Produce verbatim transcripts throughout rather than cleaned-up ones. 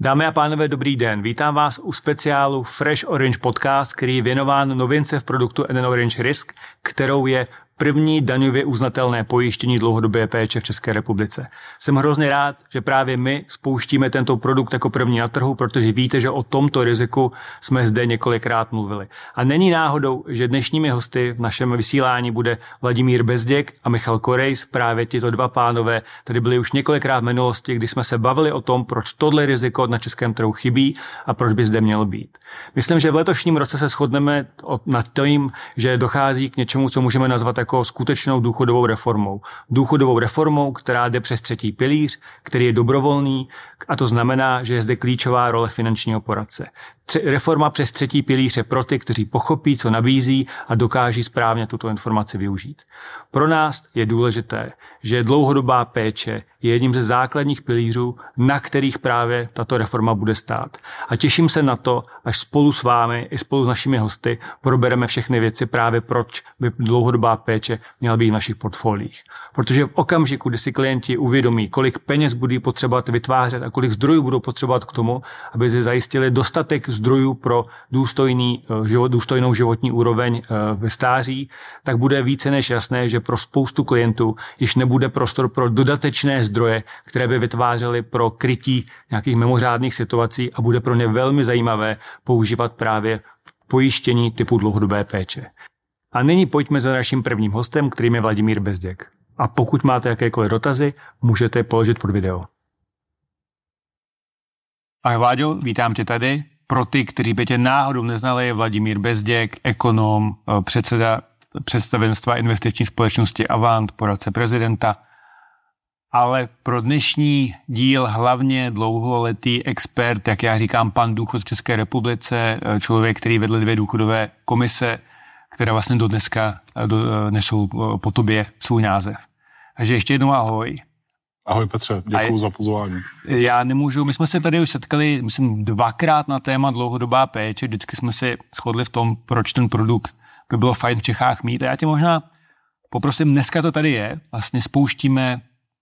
Dámy a pánové, dobrý den. Vítám vás u speciálu Fresh Orange Podcast, který je věnován novince v produktu N N Orange Risk, kterou je první daňově uznatelné pojištění dlouhodobé péče v České republice. Jsem hrozně rád, že právě my spouštíme tento produkt jako první na trhu, protože víte, že o tomto riziku jsme zde několikrát mluvili. A není náhodou, že dnešními hosty v našem vysílání bude Vladimír Bezděk a Michal Korejs. Právě tito dva pánové tady byli už několikrát v minulosti, kdy jsme se bavili o tom, proč tohle riziko na českém trhu chybí a proč by zde mělo být. Myslím, že v letošním roce se shodneme nad tím, že dochází k něčemu, co můžeme nazvat jako skutečnou důchodovou reformou. Důchodovou reformou, která jde přes třetí pilíř, který je dobrovolný, a to znamená, že je zde klíčová role finančního poradce. Reforma přes třetí pilíř je pro ty, kteří pochopí, co nabízí a dokáží správně tuto informaci využít. Pro nás je důležité, že dlouhodobá péče je jedním ze základních pilířů, na kterých právě tato reforma bude stát. A těším se na to, až spolu s vámi i spolu s našimi hosty probereme všechny věci právě proč by dlouhodobá péče měla být v našich portfoliích. Protože v okamžiku, kdy si klienti uvědomí, kolik peněz budou potřebovat vytvářet a kolik zdrojů budou potřebovat k tomu, aby si zajistili dostatek zdrojů pro důstojný, život, důstojnou životní úroveň ve stáří, tak bude více než jasné, že pro spoustu klientů již nebude prostor pro dodatečné zdroje, které by vytvářely pro krytí nějakých mimořádných situací a bude pro ně velmi zajímavé používat právě pojištění typu dlouhodobé péče. A nyní pojďme za naším prvním hostem, kterým je Vladimír Bezděk. A pokud máte jakékoliv dotazy, můžete je položit pod video. Ahoj Vláďo, vítám tě tady. Pro ty, kteří by tě náhodou neznali, je Vladimír Bezděk, ekonom, předseda představenstva investiční společnosti Avant, poradce prezidenta, ale pro dnešní díl hlavně dlouholetý expert, jak já říkám, pan důchod v České republice, člověk, který vedl dvě důchodové komise, které vlastně do dneska do, nesou po tobě svůj název. Takže ještě jednou ahoj. Ahoj Petře, děkuju je, za pozvání. Já nemůžu, my jsme se tady už setkali, myslím, dvakrát na téma dlouhodobá péče, vždycky jsme se shodli v tom, proč ten produkt by bylo fajn v Čechách mít. A já tě možná poprosím, dneska to tady je, vlastně spouštíme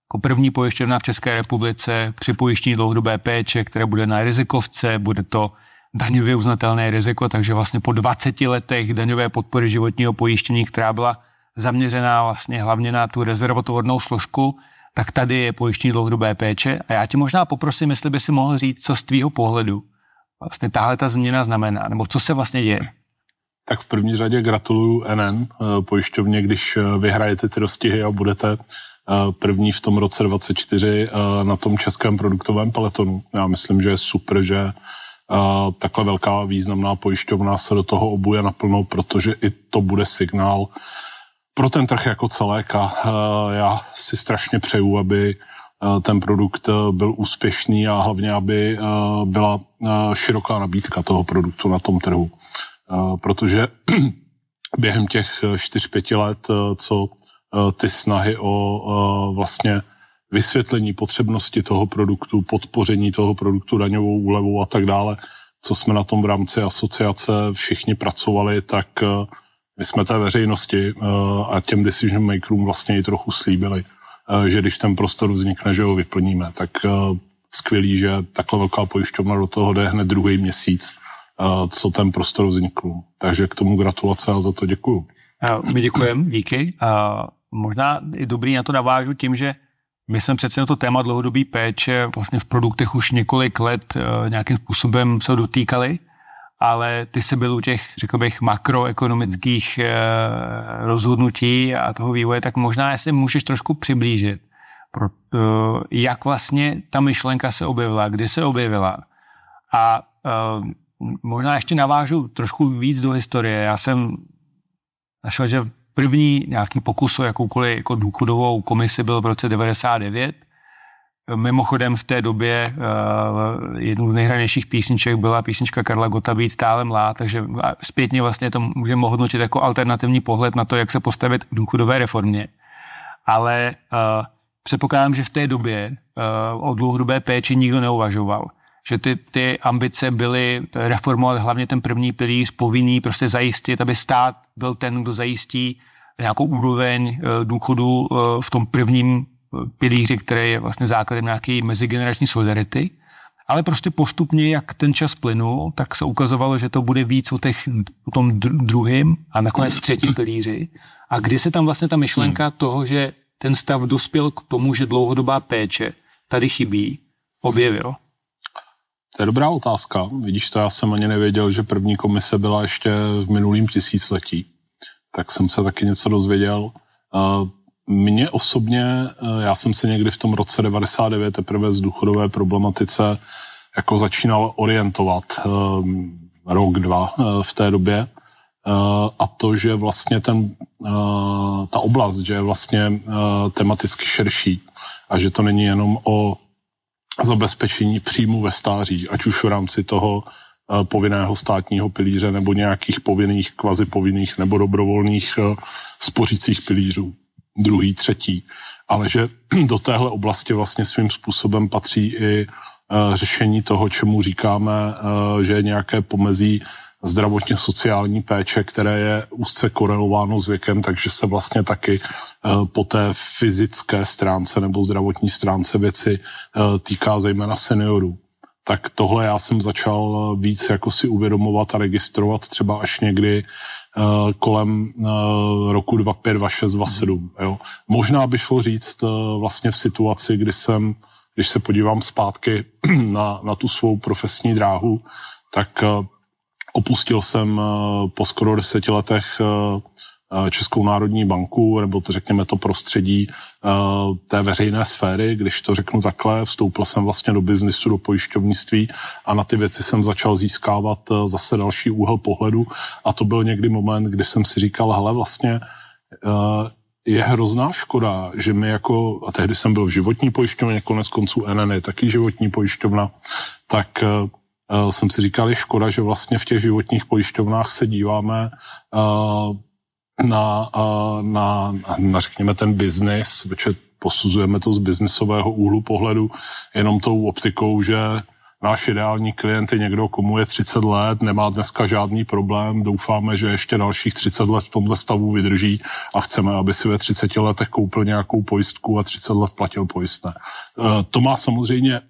jako první pojišťovna v České republice při pojištění dlouhodobé péče, které bude na rizikovce, bude to daňově uznatelné riziko, takže vlastně po dvaceti letech daňové podpory životního pojištění, která byla zaměřená vlastně hlavně na tu rezervotvornou složku, tak tady je pojištění dlouhodobé péče. A já tě možná poprosím, jestli by si mohl říct, co z tvýho pohledu vlastně tahle ta změna znamená, nebo co se vlastně děje. Tak v první řadě gratuluju N N pojišťovně, když vyhrajete ty dostihy a budete první v tom roce dvacet čtyři na tom českém produktovém peletonu. Já myslím, že je super, že takhle velká významná pojišťovna se do toho obuje naplno, protože i to bude signál pro ten trh jako celek a já si strašně přeju, aby ten produkt byl úspěšný a hlavně, aby byla široká nabídka toho produktu na tom trhu. Protože během těch čtyři pět let, co ty snahy o vlastně vysvětlení potřebnosti toho produktu, podpoření toho produktu daňovou úlevou a tak dále, co jsme na tom v rámci asociace všichni pracovali, tak my jsme té veřejnosti a těm decision makerům vlastně i trochu slíbili, že když ten prostor vznikne, že ho vyplníme, tak skvělý, že takhle velká pojišťovna do toho jde hned druhý měsíc, co ten prostor vznikl. Takže k tomu gratulace a za to děkuju. My děkujeme, díky. A možná je dobrý, na to navážu tím, že my jsme přece na to téma dlouhodobý péče vlastně v produktech už několik let nějakým způsobem se dotýkali, ale ty jsi byl u těch, řekl bych, makroekonomických rozhodnutí a toho vývoje, tak možná jestli můžeš trošku přiblížit, jak vlastně ta myšlenka se objevila, kdy se objevila. A možná ještě navážu trošku víc do historie. Já jsem našel, že první nějaký pokus o jakoukoliv jako důchodovou komisi byl v roce devadesát devět. Mimochodem v té době uh, jednou z nejhranějších písniček byla písnička Karla Gotta Být stále mlád, takže zpětně vlastně to můžeme hodnotit jako alternativní pohled na to, jak se postavit k důchodové reformě. Ale uh, předpokládám, že v té době uh, o dlouhodobé péči nikdo neuvažoval. Že ty, ty ambice byly reformovat hlavně ten první pilíř, povinný prostě zajistit, aby stát byl ten, kdo zajistí nějakou úroveň důchodu v tom prvním pilíři, který je vlastně základem nějaké mezigenerační solidarity. Ale prostě postupně, jak ten čas plynul, tak se ukazovalo, že to bude víc o, těch, o tom druhém a nakonec třetím pilíři. A kdy se tam vlastně ta myšlenka toho, že ten stav dospěl k tomu, že dlouhodobá péče tady chybí, objevil? To je dobrá otázka. Vidíš to, já jsem ani nevěděl, že první komise byla ještě v minulým tisíciletí. Tak jsem se taky něco dozvěděl. Mně osobně, já jsem se někdy v tom roce devadesát devět teprve z důchodové problematice jako začínal orientovat rok, dva v té době. A to, že vlastně ten, ta oblast, že je vlastně tematicky širší a že to není jenom o zabezpečení příjmu ve stáří, ať už v rámci toho povinného státního pilíře nebo nějakých povinných, kvazipovinných nebo dobrovolných spořících pilířů, druhý, třetí. Ale že do téhle oblasti vlastně svým způsobem patří i řešení toho, čemu říkáme, že je nějaké pomezí zdravotně sociální péče, které je úzce korelováno s věkem, takže se vlastně taky po té fyzické stránce nebo zdravotní stránce věci týká zejména seniorů. Tak tohle já jsem začal víc jako si uvědomovat a registrovat třeba až někdy kolem roku dvacet pět, dvacet šest, dvacet sedm. Jo. Možná by šlo říct vlastně v situaci, kdy jsem, když se podívám zpátky na, na tu svou profesní dráhu, tak opustil jsem po skoro deseti letech Českou národní banku, nebo to řekněme to prostředí té veřejné sféry, když to řeknu takhle, vstoupil jsem vlastně do biznisu, do pojišťovnictví a na ty věci jsem začal získávat zase další úhel pohledu a to byl někdy moment, kdy jsem si říkal, hele vlastně je hrozná škoda, že my jako, a tehdy jsem byl v životní pojišťovně, konec konců N N je taky životní pojišťovna, tak jsem si říkal, je škoda, že vlastně v těch životních pojišťovnách se díváme na, na, na řekněme, ten biznis, protože posuzujeme to z biznisového úhlu pohledu jenom tou optikou, že náš ideální klient je někdo, komu je třicet let, nemá dneska žádný problém, doufáme, že ještě dalších třicet let v tomhle stavu vydrží a chceme, aby si ve třiceti letech koupil nějakou pojistku a třicet let platil pojistné. To má samozřejmě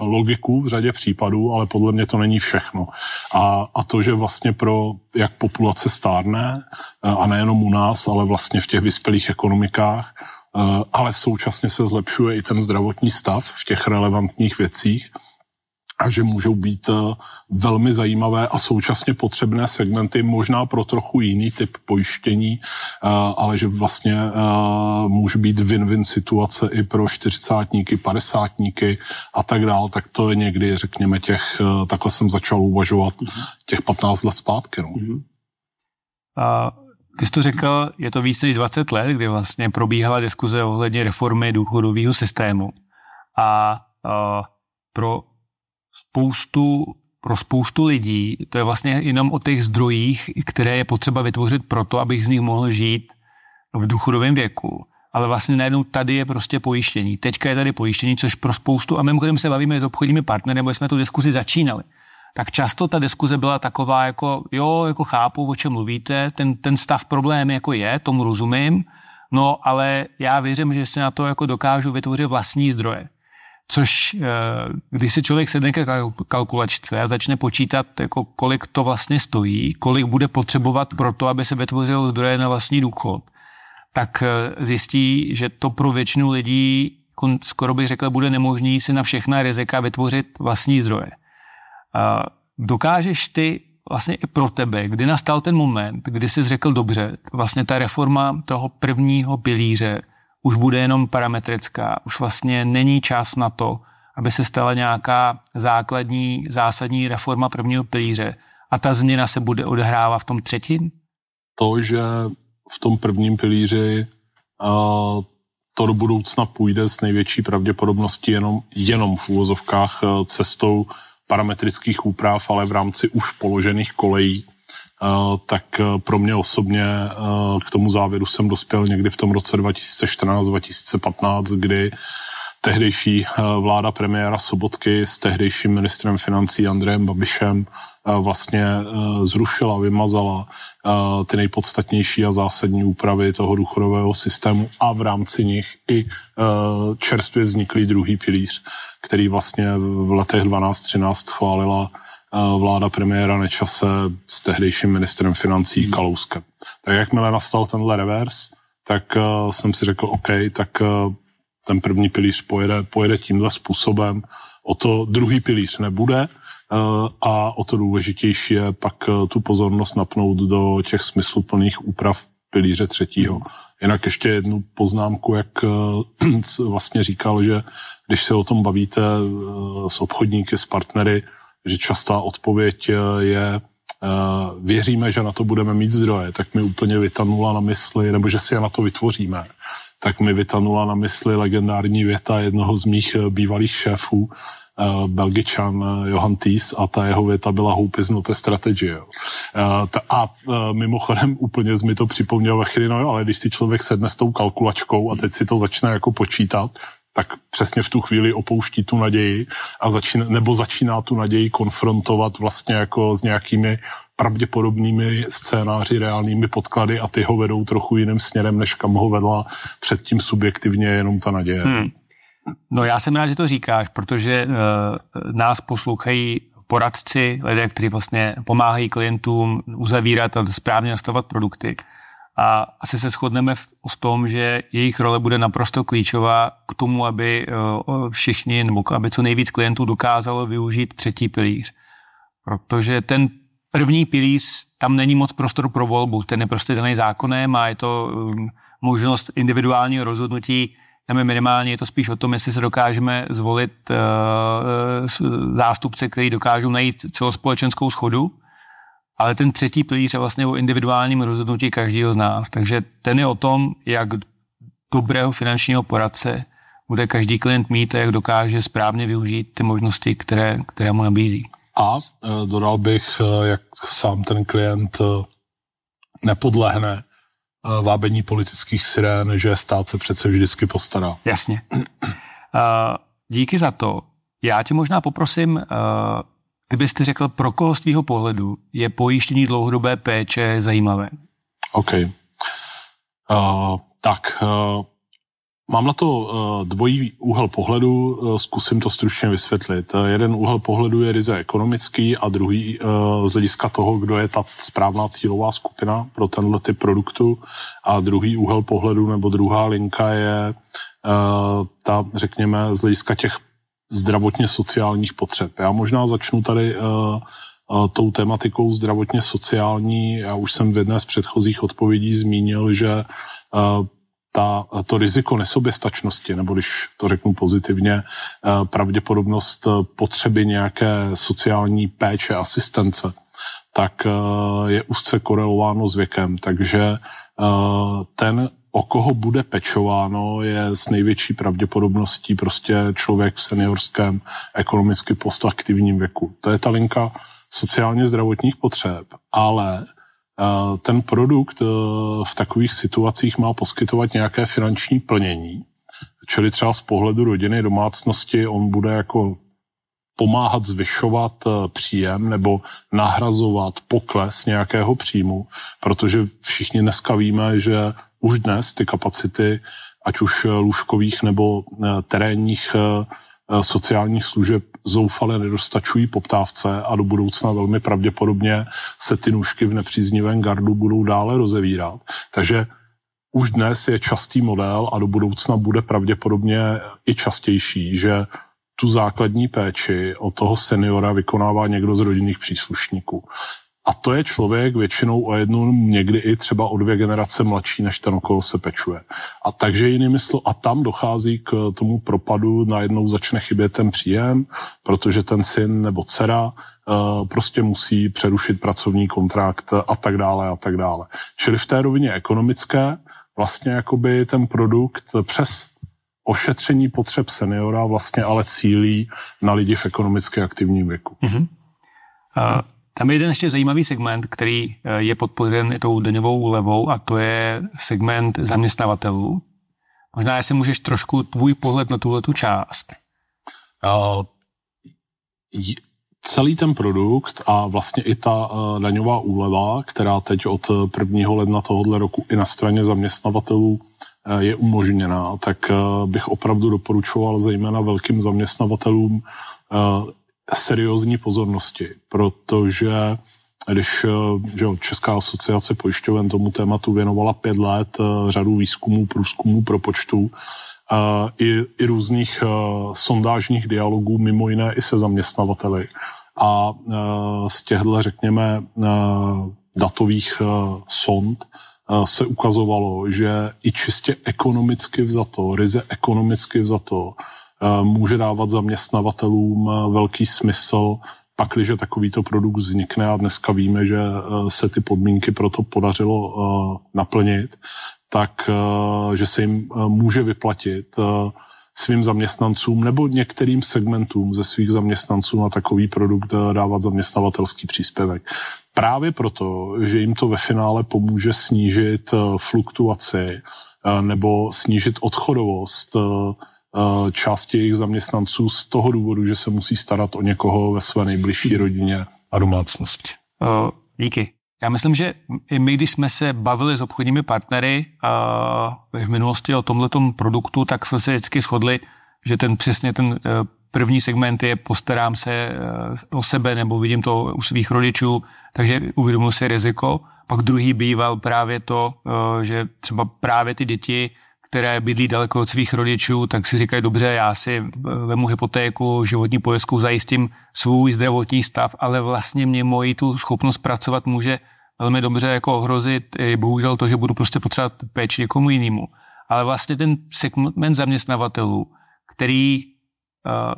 logiku v řadě případů, ale podle mě to není všechno. A, a to, že vlastně pro, jak populace stárne, a nejenom u nás, ale vlastně v těch vyspělých ekonomikách, ale současně se zlepšuje i ten zdravotní stav v těch relevantních věcích, a že můžou být velmi zajímavé a současně potřebné segmenty, možná pro trochu jiný typ pojištění, ale že vlastně může být win-win situace i pro čtyřicátníky, padesátníky a tak dál, tak to je někdy, řekněme, těch, takhle jsem začal uvažovat těch patnáct let zpátky. No. A ty jsi to řekl, je to více než dvacet let, kdy vlastně probíhala diskuze ohledně reformy důchodového systému a, a pro Spoustu, pro spoustu lidí, to je vlastně jenom o těch zdrojích, které je potřeba vytvořit proto, abych z nich mohl žít v důchodovém věku. Ale vlastně najednou tady je prostě pojištění. Teďka je tady pojištění, což pro spoustu, a mimochodem se bavíme s obchodními partnery, nebo jsme tu diskuzi začínali. Tak často ta diskuze byla taková, jako jo, jako chápu, o čem mluvíte, ten, ten stav problém jako je, tomu rozumím, no ale já věřím, že se na to jako dokážu vytvořit vlastní zdroje. Což, když si člověk sedne ke kalkulačce a začne počítat, jako kolik to vlastně stojí, kolik bude potřebovat pro to, aby se vytvořilo zdroje na vlastní důchod, tak zjistí, že to pro většinu lidí, skoro bych řekl, bude nemožné si na všechna rizika vytvořit vlastní zdroje. Dokážeš ty vlastně i pro tebe, kdy nastal ten moment, kdy jsi řekl dobře, vlastně ta reforma toho prvního pilíře už bude jenom parametrická, už vlastně není čas na to, aby se stala nějaká základní, zásadní reforma prvního pilíře a ta změna se bude odehrávat v tom třetím? To, že v tom prvním pilíři uh, to do budoucna půjde s největší pravděpodobností jenom, jenom v úvozovkách uh, cestou parametrických úprav, ale v rámci už položených kolejí, Uh, tak uh, pro mě osobně uh, k tomu závěru jsem dospěl někdy v tom roce dva tisíce čtrnáct dva tisíce patnáct, kdy tehdejší vláda premiéra Sobotky s tehdejším ministrem financí Andrejem Babišem vlastně zrušila, vymazala ty nejpodstatnější a zásadní úpravy toho důchodového systému a v rámci nich i čerstvě vzniklý druhý pilíř, který vlastně v letech dvanáct třináct schválila vláda premiéra Nečase s tehdejším ministrem financí Kalouskem. Tak jakmile nastal tenhle revers, tak jsem si řekl, OK, tak ten první pilíř pojede, pojede tímhle způsobem, o to druhý pilíř nebude a o to důležitější je pak tu pozornost napnout do těch smysluplných úprav pilíře třetího. Jinak ještě jednu poznámku, jak vlastně říkal, že když se o tom bavíte s obchodníky, s partnery, že častá odpověď je věříme, že na to budeme mít zdroje, tak mi úplně vytanula na mysli, nebo že si je na to vytvoříme. Tak mi vytanula na mysli legendární věta jednoho z mých bývalých šéfů, Belgičan Johann Thies, a ta jeho věta byla hope is not a strategy. A mimochodem úplně mi to připomněl ve chvíli, no, ale když si člověk sedne s tou kalkulačkou a teď si to začne jako počítat, tak přesně v tu chvíli opouští tu naději a začíná, nebo začíná tu naději konfrontovat vlastně jako s nějakými pravděpodobnými scénáři, reálnými podklady a ty ho vedou trochu jiným směrem, než kam ho vedla předtím subjektivně jenom ta naděje. Hmm. No já jsem rád, že to říkáš, protože uh, nás poslouchají poradci, lidé, kteří vlastně pomáhají klientům uzavírat a správně nastavovat produkty. A asi se shodneme v, v tom, že jejich role bude naprosto klíčová k tomu, aby uh, všichni, nebo aby co nejvíc klientů dokázalo využít třetí pilíř. Protože ten první pilíř, tam není moc prostor pro volbu, ten je prostě daný zákonem a je to um, možnost individuálního rozhodnutí, tam je minimálně, je to spíš o tom, jestli se dokážeme zvolit uh, zástupce, který dokážou najít celospolečenskou schodu. Ale ten třetí pilíř je vlastně o individuálním rozhodnutí každého z nás. Takže ten je o tom, jak dobrého finančního poradce bude každý klient mít a jak dokáže správně využít ty možnosti, které, které mu nabízí. A dodal bych, jak sám ten klient nepodlehne vábení politických sirén, že stát se přece vždycky postará. Jasně. Díky za to. Já tě možná poprosím... Kdybyste řekl, pro koho z tvýho pohledu je pojištění dlouhodobé péče zajímavé? OK. Uh, tak, uh, mám na to uh, dvojí úhel pohledu, uh, zkusím to stručně vysvětlit. Uh, jeden úhel pohledu je ryze ekonomický a druhý uh, z hlediska toho, kdo je ta správná cílová skupina pro tenhle typ produktu. A druhý úhel pohledu nebo druhá linka je uh, ta, řekněme, z hlediska těch zdravotně sociálních potřeb. Já možná začnu tady uh, uh, tou tematikou zdravotně sociální. Já už jsem v jedné z předchozích odpovědí zmínil, že uh, ta, to riziko nesoběstačnosti, nebo když to řeknu pozitivně, uh, pravděpodobnost potřeby nějaké sociální péče, asistence, tak uh, je úzce korelováno s věkem. Takže uh, ten o koho bude pečováno, je s největší pravděpodobností prostě člověk v seniorském, ekonomicky postaktivním věku. To je ta linka sociálně zdravotních potřeb, ale ten produkt v takových situacích má poskytovat nějaké finanční plnění, čili třeba z pohledu rodiny, domácnosti on bude jako pomáhat zvyšovat příjem nebo nahrazovat pokles nějakého příjmu, protože všichni dneska víme, že už dnes ty kapacity, ať už lůžkových nebo terénních sociálních služeb, zoufale nedostačují poptávce a do budoucna velmi pravděpodobně se ty nůžky v nepříznivém gardu budou dále rozevírat. Takže už dnes je častý model a do budoucna bude pravděpodobně i častější, že tu základní péči od toho seniora vykonává někdo z rodinných příslušníků. A to je člověk většinou o jednu, někdy i třeba o dvě generace mladší, než ten, o koho se pečuje. A takže jinými slovy, a tam dochází k tomu propadu, najednou začne chybět ten příjem, protože ten syn nebo dcera uh, prostě musí přerušit pracovní kontrakt a tak dále a tak dále. Čili v té rovině ekonomické vlastně jakoby ten produkt přes ošetření potřeb seniora vlastně ale cílí na lidi v ekonomicky aktivním věku. Mm-hmm. A tam je jeden ještě zajímavý segment, který je podpořen tou daňovou úlevou, a to je segment zaměstnavatelů. Možná jestli můžeš trošku tvůj pohled na tuhletu část. Uh, celý ten produkt a vlastně i ta uh, daňová úleva, která teď od prvního ledna tohoto roku i na straně zaměstnavatelů uh, je umožněná, tak uh, bych opravdu doporučoval zejména velkým zaměstnavatelům uh, seriózní pozornosti, protože když že Česká asociace pojišťoven tomu tématu věnovala pět let řadu výzkumů, průzkumů, propočtů i, i různých sondážních dialogů, mimo jiné i se zaměstnavateli. A z těchto, řekněme, datových sond se ukazovalo, že i čistě ekonomicky vzato, ryze ekonomicky vzato, může dávat zaměstnavatelům velký smysl, pakliže takovýto produkt vznikne, a dneska víme, že se ty podmínky pro to podařilo naplnit, tak že se jim může vyplatit svým zaměstnancům nebo některým segmentům ze svých zaměstnanců na takový produkt dávat zaměstnavatelský příspěvek. Právě proto, že jim to ve finále pomůže snížit fluktuaci nebo snížit odchodovost části jejich zaměstnanců z toho důvodu, že se musí starat o někoho ve své nejbližší rodině a domácnosti. Uh, díky. Já myslím, že i my, když jsme se bavili s obchodními partnery uh, v minulosti o tomhletom produktu, tak jsme se vždycky shodli, že ten přesně ten uh, první segment je postarám se uh, o sebe nebo vidím to u svých rodičů, takže uvědomuji si riziko. Pak druhý býval právě to, uh, že třeba právě ty děti, které bydlí daleko od svých rodičů, tak si říkají, dobře, já si vemu hypotéku, životní pojistku, zajistím svůj zdravotní stav, ale vlastně mě moji tu schopnost pracovat může velmi dobře jako ohrozit, bohužel to, že budu prostě potřebovat péči někomu jinému. Ale vlastně ten segment zaměstnavatelů, který uh,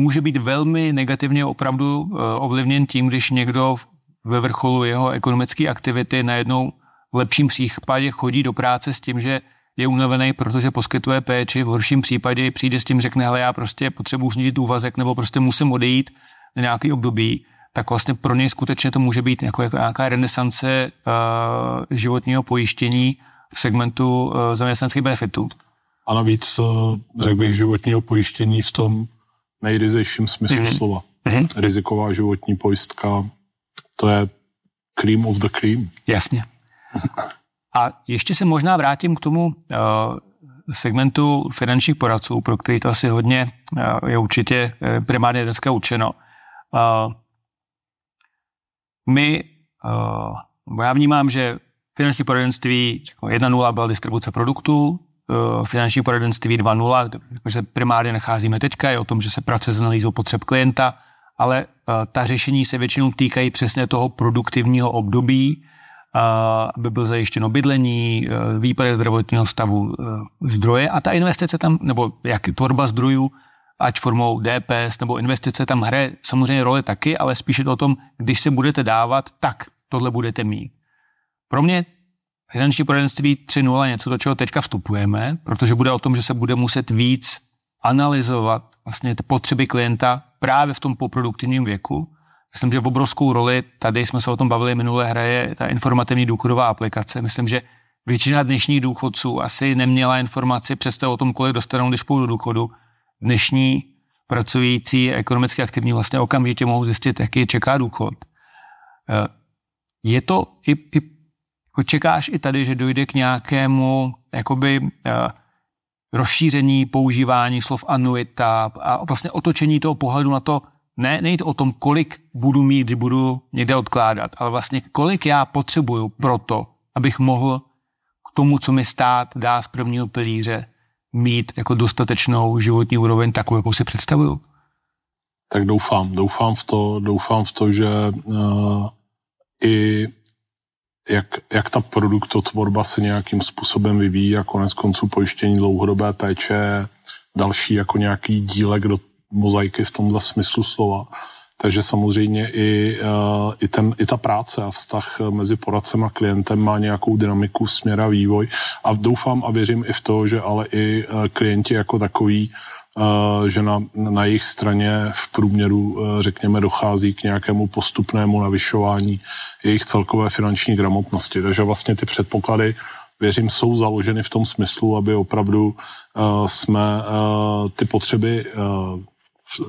může být velmi negativně opravdu uh, ovlivněn tím, když někdo ve vrcholu jeho ekonomické aktivity najednou v lepším případě chodí do práce s tím, že je unavený, protože poskytuje péči, v horším případě přijde s tím, řekne, hele, já prostě potřebuji snížit úvazek nebo prostě musím odejít na nějaký období, tak vlastně pro něj skutečně to může být jako, jako nějaká renesance uh, životního pojištění v segmentu uh, zaměstnaneckých benefitů. A navíc, uh, řekl bych, životního pojištění v tom nejryzejším smyslu mm-hmm. slova. Mm-hmm. Riziková životní pojistka, to je cream of the cream. Jasně. A ještě se možná vrátím k tomu uh, segmentu finančních poradců, pro který to asi hodně uh, je určitě uh, primárně dneska učeno. Uh, my, uh, já vnímám, že finanční poradenství jedna tečka nula byla distribuce produktů, uh, finanční poradenství dva tečka nula, kde se primárně nacházíme teďka, je o tom, že se pracuje s analýzou potřeb klienta, ale uh, ta řešení se většinou týkají přesně toho produktivního období, aby bylo zajištěno bydlení, výpadek zdravotního stavu zdroje a ta investice tam, nebo jak tvorba zdrojů, ať formou D P S nebo investice tam hraje samozřejmě roli taky, ale spíše to o tom, když se budete dávat, tak tohle budete mít. Pro mě finanční poradenství tři tečka nula je něco, do čeho teďka vstupujeme, protože bude o tom, že se bude muset víc analyzovat vlastně ty potřeby klienta právě v tom poproduktivním věku. Myslím, že v obrovskou roli, tady jsme se o tom bavili minule, hraje ta informativní důchodová aplikace. Myslím, že většina dnešních důchodců asi neměla informaci představu o tom, kolik dostanou, když půjdu do důchodu. Dnešní pracující ekonomicky aktivní vlastně okamžitě mohou zjistit, jaký čeká důchod. Je to, i, i, čekáš i tady, že dojde k nějakému jakoby rozšíření, používání slov anuita a vlastně otočení toho pohledu na to, ne, nejde o tom, kolik budu mít, když budu někde odkládat, ale vlastně kolik já potřebuju pro to, abych mohl k tomu, co mi stát dá z prvního pilíře, mít jako dostatečnou životní úroveň takovou, jakou si představuju. Tak doufám, doufám v to, doufám v to, že uh, i jak, jak ta produktotvorba se nějakým způsobem vyvíjí a konec konců pojištění dlouhodobé péče, další jako nějaký dílek do mozaiky v tomhle smyslu slova. Takže samozřejmě i, i, ten, i ta práce a vztah mezi poradcem a klientem má nějakou dynamiku, směr a vývoj. A doufám a věřím i v to, že ale i klienti jako takový, že na, na jejich straně v průměru, řekněme, dochází k nějakému postupnému navyšování jejich celkové finanční gramotnosti. Takže vlastně ty předpoklady věřím, jsou založeny v tom smyslu, aby opravdu uh, jsme uh, ty potřeby, uh,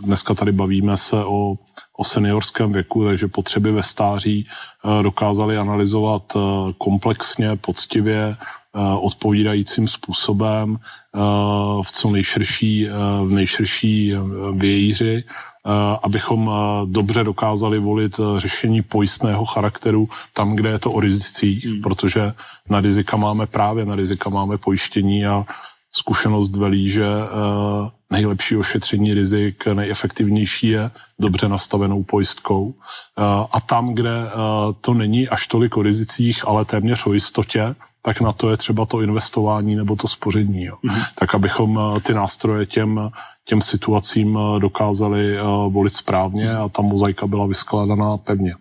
dneska tady bavíme se o, o seniorském věku, takže potřeby ve stáří uh, dokázali analyzovat uh, komplexně, poctivě, odpovídajícím způsobem v co nejširší, v nejširší vějíři, abychom dobře dokázali volit řešení pojistného charakteru tam, kde je to o rizicích, protože na rizika máme právě, na rizika máme pojištění a zkušenost velí, že nejlepší ošetření rizik, nejefektivnější je dobře nastavenou pojistkou. A tam, kde to není až tolik o rizicích, ale téměř o jistotě, tak na to je třeba to investování nebo to spoření. Jo. Mm-hmm. Tak abychom ty nástroje těm, těm situacím dokázali volit správně a ta mozaika byla vyskládaná pevně.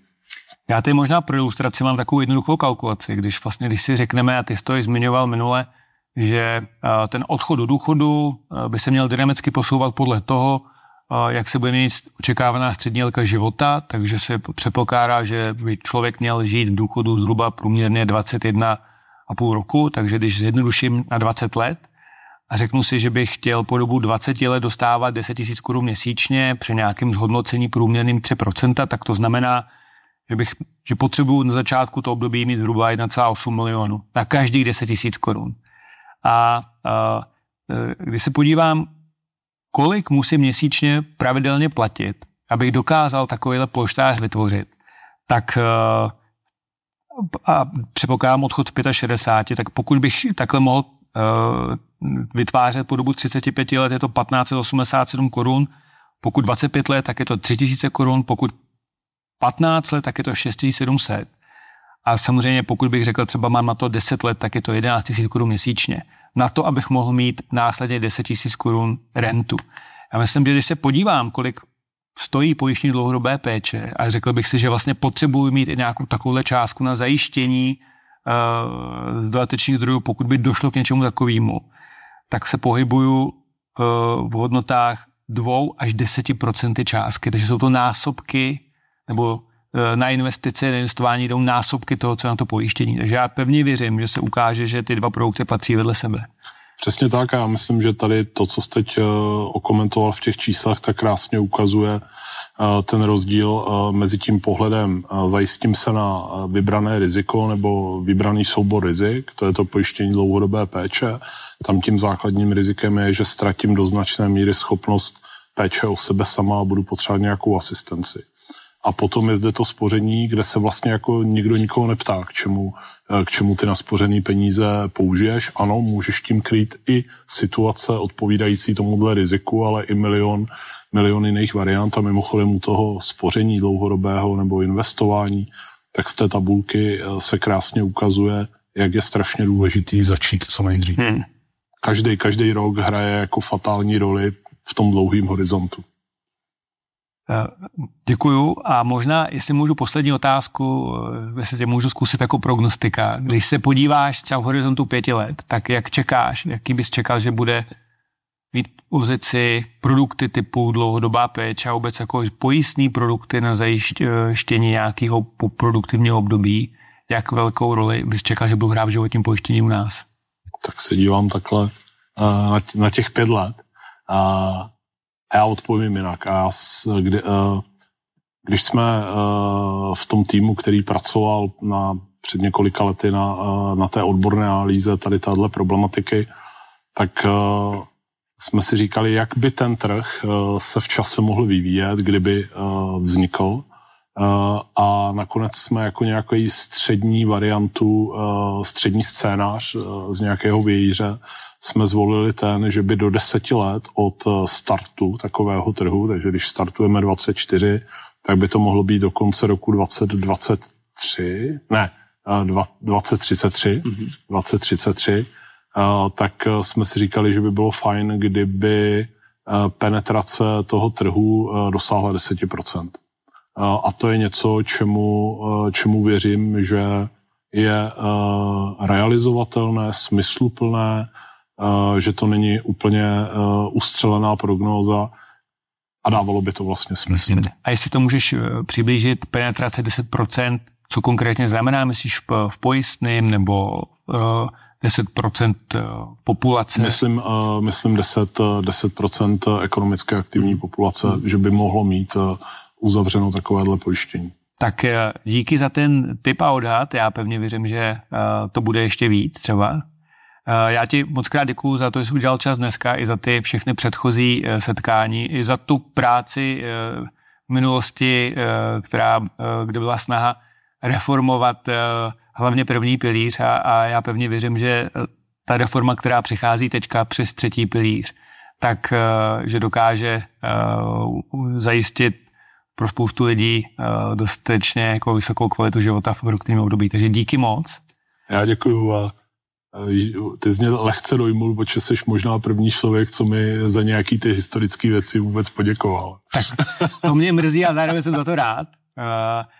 Já tady možná pro ilustraci mám takovou jednoduchou kalkulaci, když vlastně, když si řekneme, a ty jsi to zmiňoval minule, že ten odchod do důchodu by se měl dynamicky posouvat podle toho, jak se bude měnit očekávaná střední délka života, takže se předpokládá, že by člověk měl žít v důchodu zhruba průměrně dvacet jedna a půl roku, takže když zjednoduším na dvacet let a řeknu si, že bych chtěl po dobu dvacet let dostávat deset tisíc korun měsíčně při nějakém zhodnocení průměrným tři procenta, tak to znamená, že, bych, že potřebuju na začátku to období mít zhruba jedna celá osm milionu na každých deset tisíc korun. A, a když se podívám, kolik musím měsíčně pravidelně platit, abych dokázal takovýhle polštář vytvořit, tak a předpokládám odchod v šedesáti pěti, tak pokud bych takhle mohl uh, vytvářet po dobu třicet pět let, je to tisíc pět set osmdesát sedm korun, pokud dvacet pět let, tak je to tři tisíce korun, pokud patnáct let, tak je to šest tisíc sedm set. A samozřejmě pokud bych řekl, třeba mám na to deset let, tak je to jedenáct tisíc korun měsíčně. Na to, abych mohl mít následně deset tisíc korun rentu. Já myslím, že když se podívám, kolik stojí pojištění dlouhodobé péče a řekl bych si, že vlastně potřebuji mít i nějakou takovouhle částku na zajištění uh, z dodatečných zdrojů, pokud by došlo k něčemu takovému, tak se pohybuju uh, v hodnotách dvou až deseti procenty částky, takže jsou to násobky, nebo uh, na investice, na investování jdou násobky toho, co je na to pojištění. Takže já pevně věřím, že se ukáže, že ty dva produkty patří vedle sebe. Přesně tak a já myslím, že tady to, co jste teď okomentoval v těch číslech, tak krásně ukazuje ten rozdíl mezi tím pohledem. Zajistím se na vybrané riziko nebo vybraný soubor rizik, to je to pojištění dlouhodobé péče. Tam tím základním rizikem je, že ztratím do značné míry schopnost péče o sebe sama a budu potřebovat nějakou asistenci. A potom je zde to spoření, kde se vlastně jako nikdo nikoho neptá, k čemu, k čemu ty naspořený peníze použiješ. Ano, můžeš tím krýt i situace odpovídající tomuhle riziku, ale i milion, milion jiných variant. A mimochodem u toho spoření dlouhodobého nebo investování, tak z té tabulky se krásně ukazuje, jak je strašně důležitý začít co nejdřív. Hmm. Každý, každý rok hraje jako fatální roli v tom dlouhém horizontu. Děkuju a možná, jestli můžu poslední otázku, jestli tě můžu zkusit jako prognostika. Když se podíváš třeba v horizontu pěti let, tak jak čekáš, jaký bys čekal, že bude mít pozici produkty typu dlouhodobá péče a vůbec jako pojistný produkty na zajištění nějakého produktivního období, jak velkou roli bys čekal, že budou hrát v životním pojištění u nás? Tak se dívám takhle na těch pět let a já odpovím jinak. A kdy, když jsme v tom týmu, který pracoval na, před několika lety na, na té odborné analýze tady tahle problematiky, tak jsme si říkali, jak by ten trh se v čase mohl vyvíjet, kdyby vznikl. A nakonec jsme jako nějaký střední variantu, střední scénář z nějakého vějíře jsme zvolili ten, že by do deseti let od startu takového trhu, takže když startujeme dvacet čtyři, tak by to mohlo být do konce roku dvacet dvacet tři, ne, dvacet třicet tři, mm-hmm. dvacet třicet tři, tak jsme si říkali, že by bylo fajn, kdyby penetrace toho trhu dosáhla deset procent. A to je něco, čemu, čemu věřím, že je realizovatelné, smysluplné, že to není úplně ustřelená prognóza a dávalo by to vlastně smysl. A jestli to můžeš přiblížit, penetrace deset procent, co konkrétně znamená, myslíš v pojistném nebo deset procent populace. Myslím, myslím deset procent ekonomické aktivní populace, hmm. že by mohlo mít uzavřeno takovéhle pojištění. Tak díky za ten tip a odhad. Já pevně věřím, že to bude ještě víc třeba. Já ti moc krát děkuju za to, že jsi udělal čas dneska, i za ty všechny předchozí setkání, i za tu práci v minulosti, která, kde byla snaha reformovat hlavně první pilíř a, a já pevně věřím, že ta reforma, která přichází teďka přes třetí pilíř, tak že dokáže zajistit pro spoustu lidí dostatečně jako vysokou kvalitu života v produktivním období. Takže díky moc. Já děkuju a ty jsi mě lehce dojmul, protože jsi možná první člověk, co mi za nějaký ty historické věci vůbec poděkoval. Tak to mě mrzí a zároveň jsem za to rád.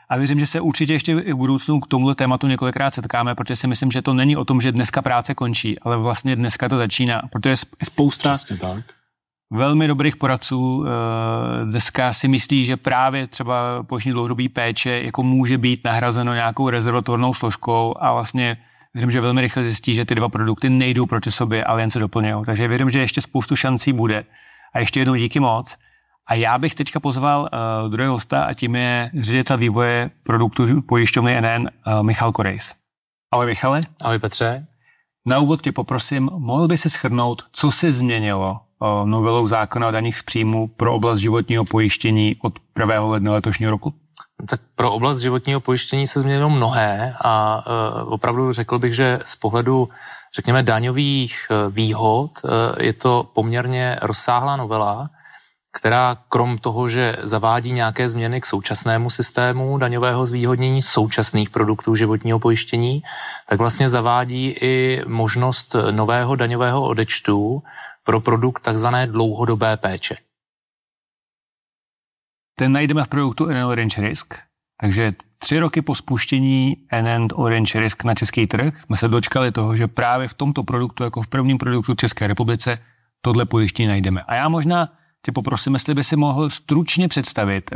A věřím, že se určitě ještě v budoucnu k tomuto tématu několikrát setkáme, protože si myslím, že to není o tom, že dneska práce končí, ale vlastně dneska to začíná, protože je spousta velmi dobrých poradců dneska si myslí, že právě třeba pojištění dlouhodobý péče jako může být nahrazeno nějakou rezervatornou složkou a vlastně věřím, že velmi rychle zjistí, že ty dva produkty nejdou proti sobě, ale jen se doplňují. Takže věřím, že ještě spoustu šancí bude. A ještě jednou díky moc. A já bych teďka pozval uh, druhého hosta a tím je ředitel vývoje produktů pojišťovny N N uh, Michal Korejs. Ahoj Michale. Ahoj Petře. Na úvod tě poprosím, mohl by se shrnout, co se změnilo uh, novelou zákona o daních z příjmu pro oblast životního pojištění od prvního ledna letošního roku? Tak pro oblast životního pojištění se změnilo mnohé a uh, opravdu řekl bych, že z pohledu, řekněme, daňových výhod uh, je to poměrně rozsáhlá novela, která krom toho, že zavádí nějaké změny k současnému systému daňového zvýhodnění současných produktů životního pojištění, tak vlastně zavádí i možnost nového daňového odečtu pro produkt takzvané dlouhodobé péče. Ten najdeme v produktu N N Orange Risk, takže tři roky po spuštění N N Orange Risk na český trh jsme se dočkali toho, že právě v tomto produktu, jako v prvním produktu České republice, tohle pojištění najdeme. A já možná tě poprosím, jestli by si mohl stručně představit,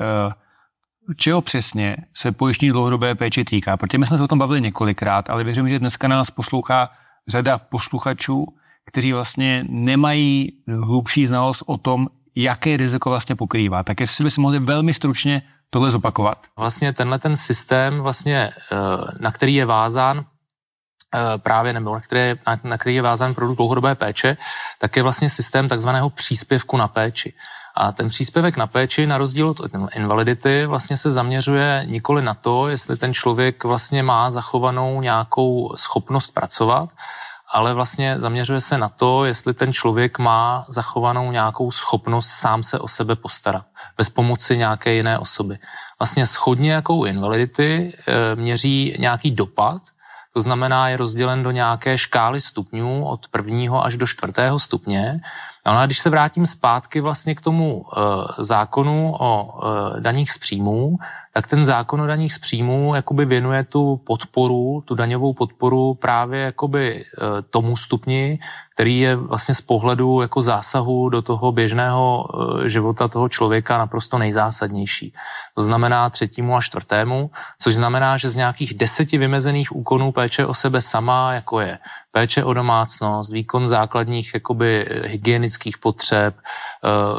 čeho přesně se pojištění dlouhodobé péče týká. Protože my jsme se o tom bavili několikrát, ale věřím, že dneska nás poslouchá řada posluchačů, kteří vlastně nemají hlubší znalost o tom, jaké riziko vlastně pokrývá. Tak jestli by si mohli velmi stručně tohle zopakovat. Vlastně tenhle ten systém, vlastně, na který je vázán právě nebo na který, na, na který je vázán produkt dlouhodobé péče, tak je vlastně systém takzvaného příspěvku na péči. A ten příspěvek na péči, na rozdíl od invalidity, vlastně se zaměřuje nikoli na to, jestli ten člověk vlastně má zachovanou nějakou schopnost pracovat, ale vlastně zaměřuje se na to, jestli ten člověk má zachovanou nějakou schopnost sám se o sebe postarat, bez pomoci nějaké jiné osoby. Vlastně shodně jako u invalidity měří nějaký dopad, to znamená, je rozdělen do nějaké škály stupňů od prvního až do čtvrtého stupně. No a když se vrátím zpátky vlastně k tomu e, zákonu o e, daních z příjmů, tak ten zákon o daních z příjmů jakoby věnuje tu podporu, tu daňovou podporu právě jakoby e, tomu stupni, který je vlastně z pohledu jako zásahu do toho běžného e, života toho člověka naprosto nejzásadnější. To znamená třetímu a čtvrtému, což znamená, že z nějakých deseti vymezených úkonů péče o sebe sama, jako je péče o domácnost, výkon základních jakoby hygienických potřeb,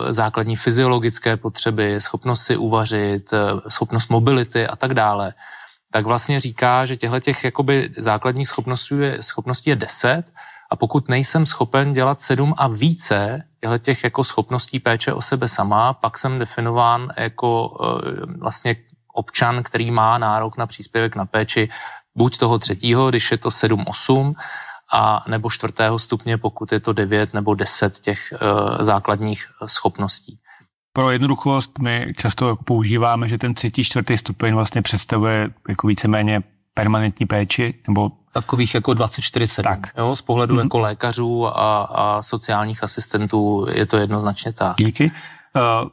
základní fyziologické potřeby, schopnost si uvařit, schopnost mobility a tak dále, tak vlastně říká, že těchto těch jakoby základních schopností je, schopností je deset a pokud nejsem schopen dělat sedm a více těchto těch jako schopností péče o sebe sama, pak jsem definován jako vlastně občan, který má nárok na příspěvek na péči buď toho třetího, když je to sedm osm, a nebo čtvrtého stupně, pokud je to devět nebo deset těch e, základních schopností. Pro jednoduchost my často používáme, že ten třetí, čtvrtý stupeň vlastně představuje jako víceméně permanentní péči, nebo takových jako dvacet čtyři sedm. Tak. Jo, z pohledu mm-hmm. jako lékařů a, a sociálních asistentů je to jednoznačně tak. Díky. Uh,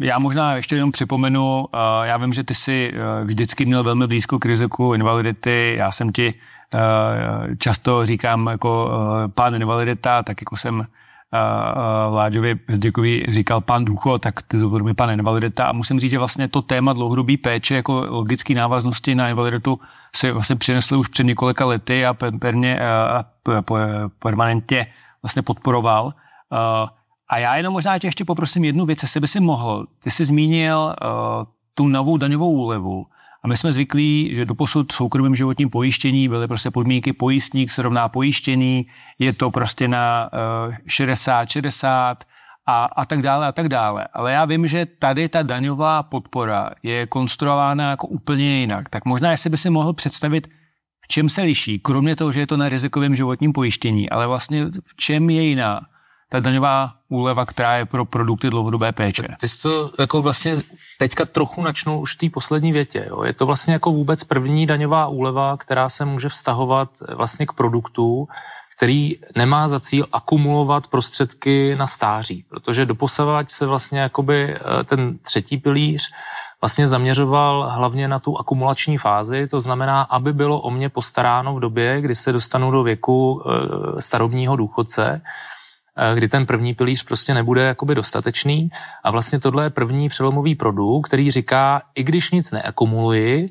Já možná ještě jenom připomenu, já vím, že ty jsi vždycky měl velmi blízko k riziku invalidity, já jsem ti často říkám jako pán invalidita, tak jako jsem Vláďovi Bezděkovi říkal pán důchod, tak ty zvolujeme pán invalidita a musím říct, že vlastně to téma dlouhodobý péče jako logický návaznosti na invaliditu si vlastně přinesli už před několika lety a pevně permanentně vlastně podporoval. A já jenom možná tě ještě poprosím jednu věc, jestli by si mohl. Ty jsi zmínil tu novou daňovou úlevu. A my jsme zvyklí, že doposud v soukromém životním pojištění byly prostě podmínky pojistník se rovná pojištění, je to prostě na šedesát šedesát a, a tak dále a tak dále. Ale já vím, že tady ta daňová podpora je konstruována jako úplně jinak. Tak možná, jestli by si mohl představit, v čem se liší, kromě toho, že je to na rizikovém životním pojištění, ale vlastně v čem je jiná ta daňová úleva, která je pro produkty dlouhodobé péče. Ty jsi to jako vlastně teďka trochu načnul už v té poslední větě. Jo. Je to vlastně jako vůbec první daňová úleva, která se může vztahovat vlastně k produktu, který nemá za cíl akumulovat prostředky na stáří, protože doposavať se vlastně jakoby ten třetí pilíř vlastně zaměřoval hlavně na tu akumulační fázi, to znamená, aby bylo o mě postaráno v době, kdy se dostanu do věku starobního důchodce, kdy ten první pilíř prostě nebude jakoby dostatečný a vlastně tohle je první přelomový produkt, který říká, i když nic neakumuluji,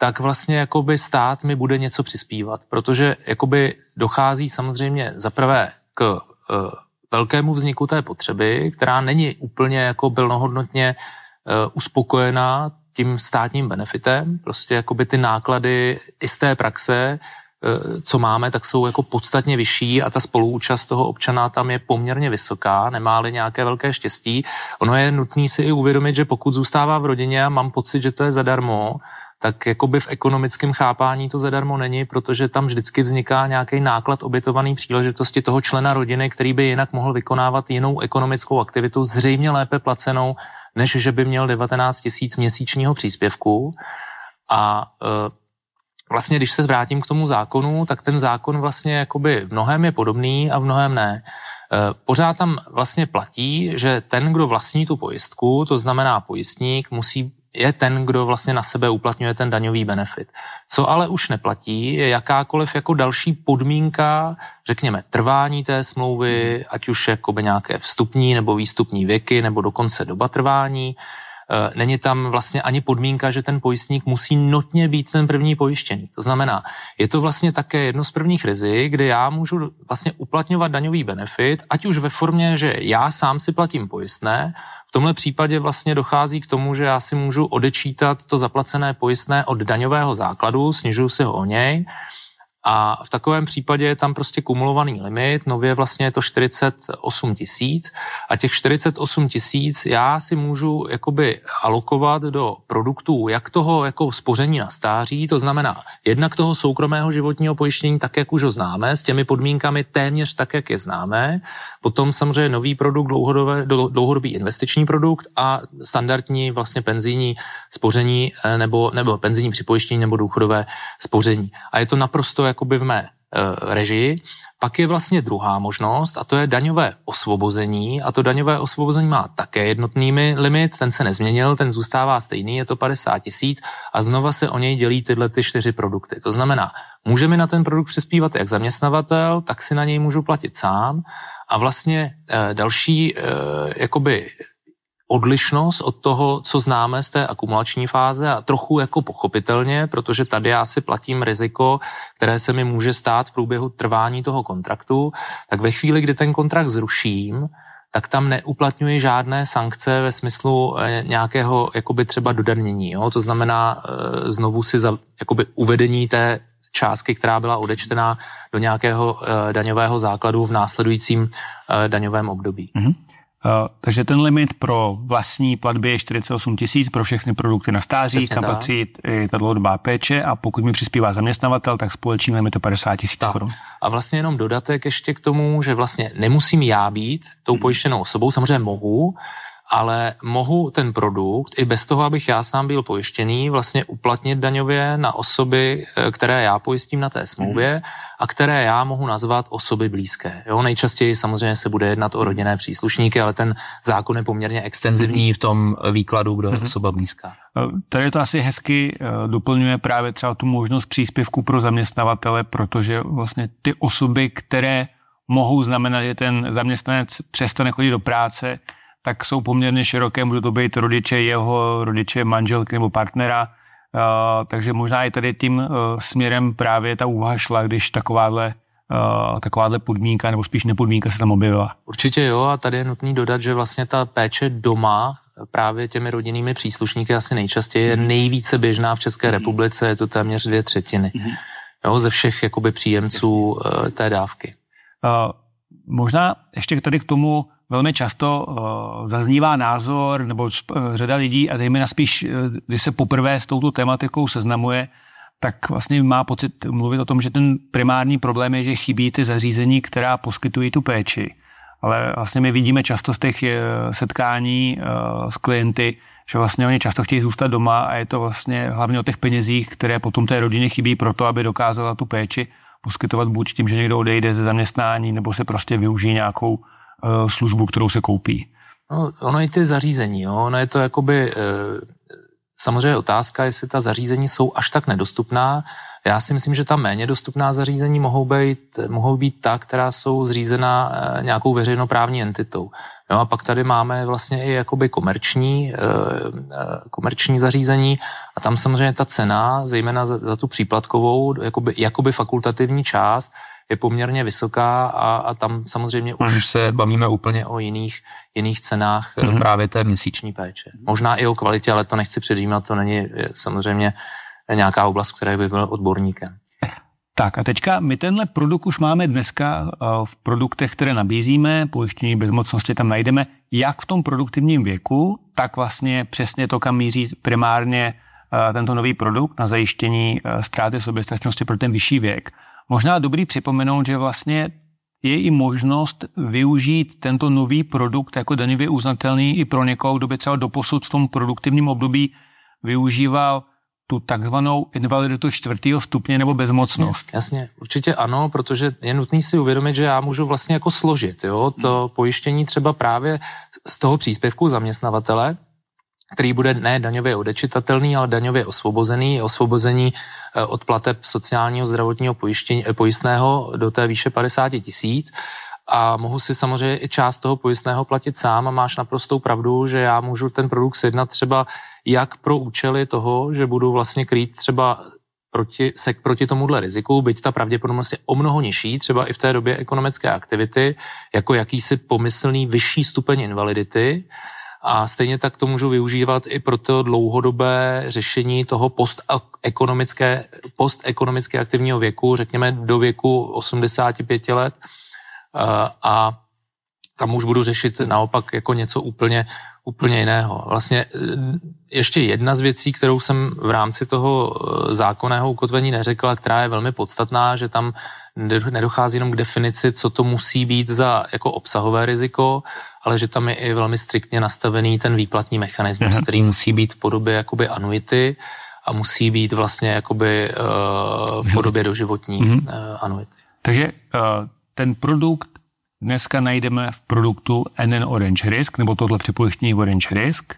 tak vlastně jakoby stát mi bude něco přispívat, protože jakoby dochází samozřejmě zaprvé k velkému vzniku té potřeby, která není úplně jako plnohodnotně uspokojená tím státním benefitem, prostě jakoby ty náklady i z té praxe, co máme, tak jsou jako podstatně vyšší a ta spoluúčast toho občana tam je poměrně vysoká, nemá-li nějaké velké štěstí. Ono je nutné si i uvědomit, že pokud zůstává v rodině a mám pocit, že to je zadarmo, tak jakoby v ekonomickém chápání to zadarmo není, protože tam vždycky vzniká nějaký náklad obětovaný příležitosti toho člena rodiny, který by jinak mohl vykonávat jinou ekonomickou aktivitu, zřejmě lépe placenou, než že by měl devatenáct tisíc měsíčního příspěvku. A vlastně, když se vrátím k tomu zákonu, tak ten zákon vlastně jakoby v mnohém je podobný a v mnohém ne. Pořád tam vlastně platí, že ten, kdo vlastní tu pojistku, to znamená pojistník, musí, je ten, kdo vlastně na sebe uplatňuje ten daňový benefit. Co ale už neplatí, je jakákoliv jako další podmínka, řekněme, trvání té smlouvy, ať už jakoby nějaké vstupní nebo výstupní věky, nebo dokonce doba trvání. Není tam vlastně ani podmínka, že ten pojistník musí nutně být ten první pojištěný. To znamená, je to vlastně také jedno z prvních rizik, kde já můžu vlastně uplatňovat daňový benefit, ať už ve formě, že já sám si platím pojistné. V tomhle případě vlastně dochází k tomu, že já si můžu odečítat to zaplacené pojistné od daňového základu, snižuju si ho o něj. A v takovém případě je tam prostě kumulovaný limit, nově vlastně je to čtyřicet osm tisíc a těch čtyřicet osm tisíc já si můžu jakoby alokovat do produktů jak toho jako spoření na stáří, to znamená jednak toho soukromého životního pojištění, tak jak už ho známe, s těmi podmínkami téměř tak, jak je známe, potom samozřejmě nový produkt, dlouhodobé, dlouhodobý investiční produkt a standardní vlastně penzijní spoření nebo, nebo penzijní připojištění nebo důchodové spoření. A je to naprosto jakoby v mé e, režii. Pak je vlastně druhá možnost a to je daňové osvobození a to daňové osvobození má také jednotný limit, ten se nezměnil, ten zůstává stejný, je to padesát tisíc a znova se o něj dělí tyhle ty čtyři produkty. To znamená, může mi na ten produkt přispívat jak zaměstnavatel, tak si na něj můžu platit sám a vlastně e, další e, jakoby odlišnost od toho, co známe z té akumulační fáze a trochu jako pochopitelně, protože tady já si platím riziko, které se mi může stát v průběhu trvání toho kontraktu, tak ve chvíli, kdy ten kontrakt zruším, tak tam neuplatňuji žádné sankce ve smyslu nějakého jakoby třeba dodanění. Jo? To znamená znovu si za, jakoby uvedení té částky, která byla odečtená do nějakého daňového základu v následujícím daňovém období. Mm-hmm. Uh, takže ten limit pro vlastní platby je čtyřicet osm tisíc pro všechny produkty na stáří, přesně tam tak. Patří i ta dlouhodobá péče a pokud mi přispívá zaměstnavatel, tak společný limit je padesát tisíc korun. A vlastně jenom dodatek ještě k tomu, že vlastně nemusím já být tou pojištěnou osobou, samozřejmě mohu, ale mohu ten produkt i bez toho, abych já sám byl pojištěný, vlastně uplatnit daňově na osoby, které já pojistím na té smlouvě a které já mohu nazvat osoby blízké. Jo, nejčastěji samozřejmě se bude jednat o rodinné příslušníky, ale ten zákon je poměrně extenzivní v tom výkladu, kdo je osoba blízká. Tady to asi hezky doplňuje právě třeba tu možnost příspěvku pro zaměstnavatele, protože vlastně ty osoby, které mohou znamenat, že ten zaměstnanec přestane chodit do práce, tak jsou poměrně široké, můžou to být rodiče jeho, rodiče manželky nebo partnera, Uh, takže možná i tady tím uh, směrem právě ta úvaha šla, když takováhle, uh, takováhle podmínka, nebo spíš nepodmínka se tam objevila. Určitě jo, a tady je nutný dodat, že vlastně ta péče doma právě těmi rodinnými příslušníky asi nejčastěji mm. je nejvíce běžná v České mm. republice, je to téměř dvě třetiny mm. jo, ze všech jakoby příjemců uh, té dávky. Uh, možná ještě tady k tomu velmi často uh, zaznívá názor, nebo sp- řada lidí, a zejména spíš, když se poprvé s touto tématikou seznamuje, tak vlastně má pocit mluvit o tom, že ten primární problém je, že chybí ty zařízení, která poskytují tu péči. Ale vlastně my vidíme často z těch setkání uh, s klienty, že vlastně oni často chtějí zůstat doma a je to vlastně hlavně o těch penězích, které potom té rodině chybí proto, aby dokázala tu péči poskytovat buď tím, že někdo odejde ze zaměstnání, nebo se prostě využijí nějakou službu, kterou se koupí. No, ono i ty zařízení, jo. Ono je to jakoby, e, samozřejmě otázka, jestli ta zařízení jsou až tak nedostupná. Já si myslím, že ta méně dostupná zařízení mohou být, mohou být ta, která jsou zřízena e, nějakou veřejnoprávní entitou. No a pak tady máme vlastně i jakoby komerční, e, komerční zařízení a tam samozřejmě ta cena, zejména za, za tu příplatkovou, jakoby, jakoby fakultativní část, je poměrně vysoká a, a tam samozřejmě už hmm. se bavíme úplně o jiných, jiných cenách hmm. právě té měsíční péče. Možná i o kvalitě, ale to nechci předjímat, to není samozřejmě nějaká oblast, která by byl odborníkem. Tak a teďka my tenhle produkt už máme dneska v produktech, které nabízíme, pojištění bezmocnosti tam najdeme, jak v tom produktivním věku, tak vlastně přesně to, kam míří primárně tento nový produkt na zajištění ztráty soběstačnosti pro ten vyšší věk. Možná dobrý připomenout, že vlastně je i možnost využít tento nový produkt jako daňově uznatelný i pro někoho, kdo by třeba doposud v tom produktivním období využíval tu takzvanou invaliditu čtvrtého stupně nebo bezmocnost. Jasně, určitě ano, protože je nutný si uvědomit, že já můžu vlastně jako složit jo, to pojištění třeba právě z toho příspěvku zaměstnavatele, který bude ne daňově odečitatelný, ale daňově osvobozený, osvobození od plateb sociálního zdravotního pojištění, pojistného do té výše padesát tisíc a mohu si samozřejmě i část toho pojistného platit sám a máš naprostou pravdu, že já můžu ten produkt sjednat třeba jak pro účely toho, že budu vlastně krýt třeba proti, se proti tomuhle riziku, byť ta pravděpodobnost je o mnoho nižší, třeba i v té době ekonomické aktivity, jako jakýsi pomyslný vyšší stupeň invalidity, a stejně tak to můžu využívat i pro to dlouhodobé řešení toho postekonomické, postekonomické aktivního věku, řekněme do věku osmdesát pět let. A tam už budu řešit naopak jako něco úplně, úplně jiného. Vlastně ještě jedna z věcí, kterou jsem v rámci toho zákonného ukotvení neřekla, která je velmi podstatná, že tam nedochází jenom k definici, co to musí být za jako obsahové riziko, ale že tam je i velmi striktně nastavený ten výplatní mechanismus, Aha. který musí být v podobě jakoby anuity a musí být vlastně jakoby uh, v podobě doživotní mm-hmm. uh, anuity. Takže uh, ten produkt dneska najdeme v produktu N N Orange Risk, nebo tohle připojištění Orange Risk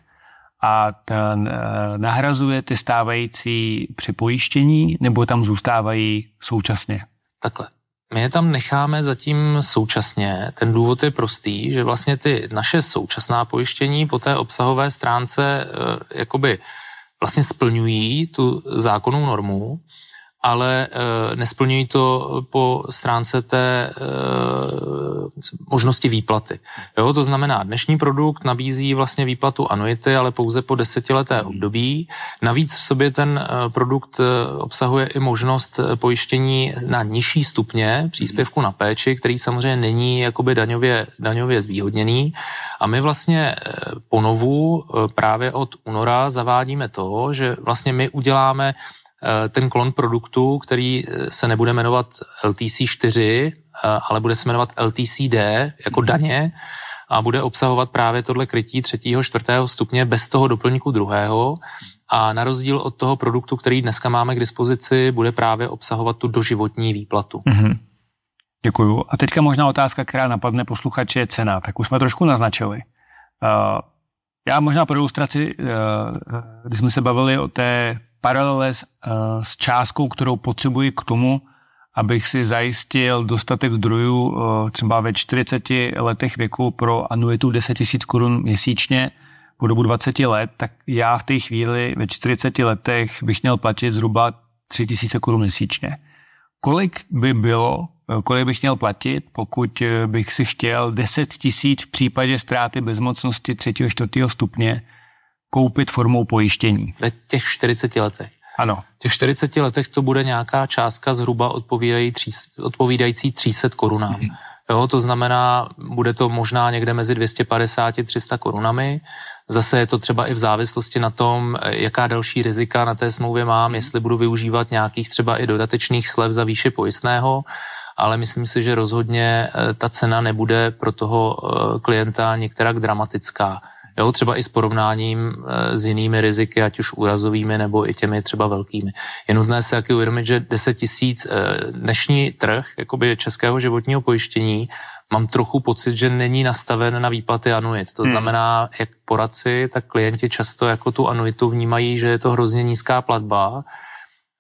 a ten, uh, nahrazuje ty stávající připojištění, nebo tam zůstávají současně? Takhle. My je tam necháme zatím současně. Ten důvod je prostý, že vlastně ty naše současná pojištění po té obsahové stránce jakoby vlastně splňují tu zákonnou normu, ale nesplňují to po stránce té možnosti výplaty. Jo, to znamená, dnešní produkt nabízí vlastně výplatu anuity, ale pouze po desetileté období. Navíc v sobě ten produkt obsahuje i možnost pojištění na nižší stupně příspěvku na péči, který samozřejmě není jakoby daňově, daňově zvýhodněný. A my vlastně ponovu právě od února zavádíme to, že vlastně my uděláme ten klon produktu, který se nebude jmenovat L T C čtyři, ale bude se jmenovat L T C D jako daně a bude obsahovat právě tohle krytí třetího, čtvrtého stupně bez toho doplňku druhého a na rozdíl od toho produktu, který dneska máme k dispozici, bude právě obsahovat tu doživotní výplatu. Mm-hmm. Děkuju. A teďka možná otázka, která napadne posluchače, je cena. Tak už jsme trošku naznačili. Uh, já možná pro ilustraci, uh, když jsme se bavili o té paralele s, uh, s částkou, kterou potřebuji k tomu, abych si zajistil dostatek zdrojů uh, třeba ve čtyřiceti letech věku pro anuitu deset tisíc korun měsíčně, po dobu dvacet let, tak já v té chvíli ve čtyřiceti letech bych měl platit zhruba tři tisíce korun měsíčně. Kolik by bylo, kolik bych měl platit, pokud bych si chtěl deset tisíc v případě ztráty bezmocnosti třetího, čtvrtého stupně koupit formou pojištění? Ve těch čtyřiceti letech. Ano. V těch čtyřiceti letech to bude nějaká částka zhruba odpovídající tři sta korunám. Jo, to znamená, bude to možná někde mezi dvě stě padesát a tři sta korunami. Zase je to třeba i v závislosti na tom, jaká další rizika na té smlouvě mám, jestli budu využívat nějakých třeba i dodatečných slev za výše pojistného, ale myslím si, že rozhodně ta cena nebude pro toho klienta některak dramatická. Jo, třeba i s porovnáním s jinými riziky, ať už úrazovými nebo i těmi třeba velkými. Je nutné se taky uvědomit, že deset tisíc dnešní trh jakoby českého životního pojištění mám trochu pocit, že není nastaven na výplaty anuit. To znamená, jak poradci, tak klienti často jako tu anuitu vnímají, že je to hrozně nízká platba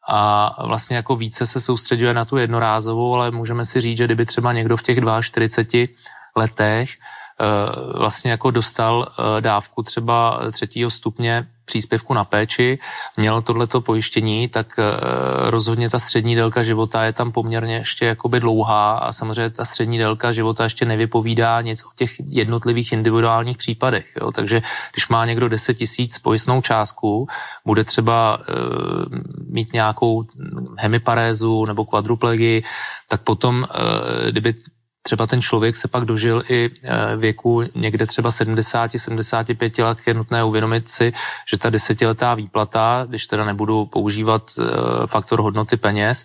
a vlastně jako více se soustředuje na tu jednorázovou, ale můžeme si říct, že kdyby třeba někdo v těch čtyřiceti dvou letech vlastně jako dostal dávku třeba třetího stupně příspěvku na péči, měl tohleto pojištění, tak rozhodně ta střední délka života je tam poměrně ještě jakoby dlouhá a samozřejmě ta střední délka života ještě nevypovídá nic o těch jednotlivých individuálních případech. Jo. Takže když má někdo deset tisíc pojistnou částku, bude třeba e, mít nějakou hemiparézu nebo kvadruplegi, tak potom, e, kdyby třeba ten člověk se pak dožil i věku někde třeba sedmdesáti, sedmdesáti pěti, tak je nutné uvědomit si, že ta desetiletá výplata, když teda nebudu používat faktor hodnoty peněz,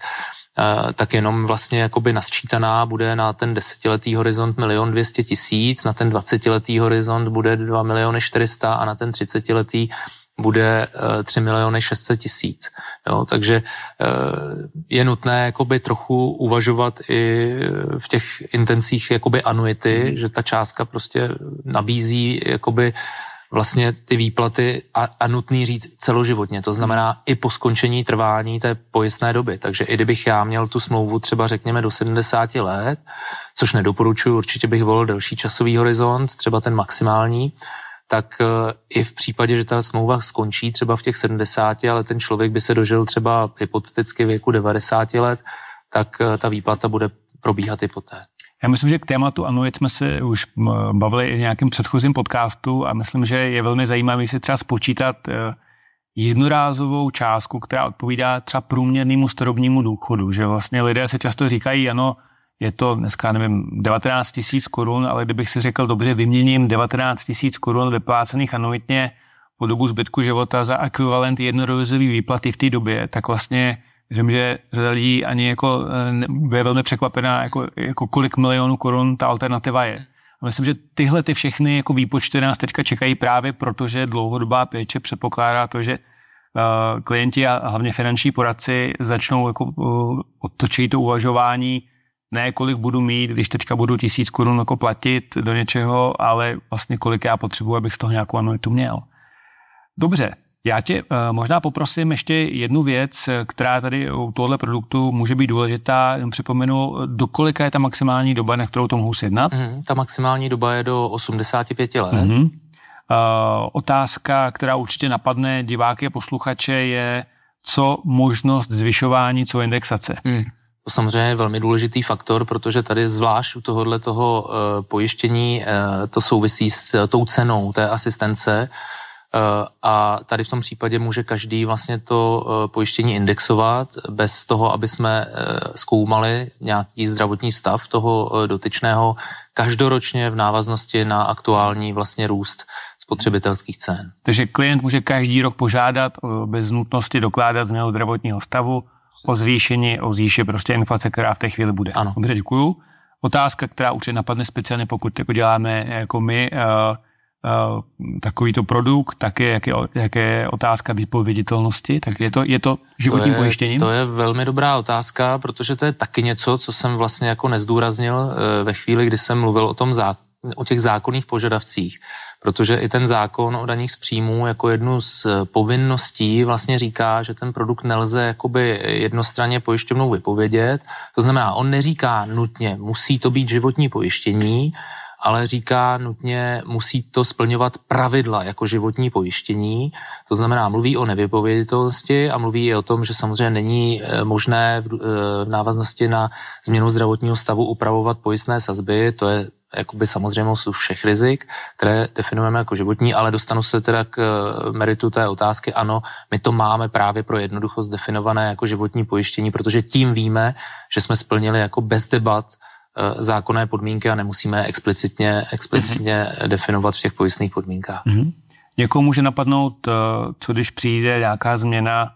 tak jenom vlastně jakoby nasčítaná bude na ten desetiletý horizont milion dvěstě tisíc, na ten dvacetiletý horizont bude dva miliony čtyři sta a na ten třicetiletý bude tři miliony šest set tisíc. Jo, takže je nutné jakoby trochu uvažovat i v těch intencích jakoby anuity, že ta částka prostě nabízí jakoby vlastně ty výplaty a, a nutný říct celoživotně. To znamená i po skončení trvání té pojistné doby. Takže i kdybych já měl tu smlouvu třeba řekněme do sedmdesáti let, což nedoporučuji, určitě bych volil delší časový horizont, třeba ten maximální, tak i v případě, že ta smlouva skončí třeba v těch sedmdesáti, ale ten člověk by se dožil třeba hypoteticky věku devadesáti let, tak ta výplata bude probíhat i poté. Já myslím, že k tématu anuit jsme se už bavili i nějakým předchozím podcastu a myslím, že je velmi zajímavé si třeba spočítat jednorázovou částku, která odpovídá třeba průměrnému starobnímu důchodu, že vlastně lidé se často říkají, ano, je to dneska, nevím, devatenáct tisíc korun, ale kdybych si řekl, dobře, vyměním devatenáct tisíc korun vyplácených anuitně po dobu zbytku života za ekvivalent jednorázový výplaty v té době, tak vlastně, vím, že řada lidí ani jako bude velmi překvapená, jako, jako kolik milionů korun ta alternativa je. A myslím, že tyhle ty všechny jako výpočty nás teďka čekají právě proto, že dlouhodobá péče předpokládá to, že uh, klienti a hlavně finanční poradci začnou jako uh, odtočit to uvažování, ne kolik budu mít, když teďka budu tisíc korun jako platit do něčeho, ale vlastně kolik já potřebuji, abych z toho nějakou anuitu měl. Dobře, já tě možná poprosím ještě jednu věc, která tady u tohoto produktu může být důležitá. Připomenu, do kolika je ta maximální doba, na kterou to mohu sjednat? Mm, ta maximální doba je do osmdesáti pěti let. Mm-hmm. Uh, otázka, která určitě napadne diváky a posluchače, je co možnost zvyšování, co indexace. Mm. To samozřejmě je velmi důležitý faktor, protože tady zvlášť u tohohle toho pojištění to souvisí s tou cenou té asistence a tady v tom případě může každý vlastně to pojištění indexovat bez toho, aby jsme zkoumali nějaký zdravotní stav toho dotyčného každoročně v návaznosti na aktuální vlastně růst spotřebitelských cen. Takže klient může každý rok požádat bez nutnosti dokládat změnu zdravotního stavu o zvýšení, o zvýši prostě inflace, která v té chvíli bude. Ano. Dobře, děkuju. Otázka, která určitě napadne speciálně, pokud jako děláme jako my uh, uh, takovýto produkt, tak je, jak je, jak je otázka vypověditelnosti, tak je to, je to životním to je, pojištěním? To je velmi dobrá otázka, protože to je taky něco, co jsem vlastně jako nezdůraznil ve chvíli, kdy jsem mluvil o tom zákonu, o těch zákonných požadavcích, protože i ten zákon o daních z příjmů jako jednu z povinností vlastně říká, že ten produkt nelze jakoby jednostranně pojišťovnou vypovědět. To znamená, on neříká nutně, musí to být životní pojištění, ale říká nutně, musí to splňovat pravidla jako životní pojištění. To znamená, mluví o nevypověditelnosti a mluví i o tom, že samozřejmě není možné v návaznosti na změnu zdravotního stavu upravovat pojistné sazby. To je jakoby samozřejmě jsou všech rizik, které definujeme jako životní, ale dostanu se teda k meritu té otázky. Ano, my to máme právě pro jednoduchost definované jako životní pojištění, protože tím víme, že jsme splnili jako bez debat zákonné podmínky a nemusíme je explicitně, explicitně mm-hmm. definovat v těch pojistných podmínkách. Mm-hmm. Někomu může napadnout, co když přijde nějaká změna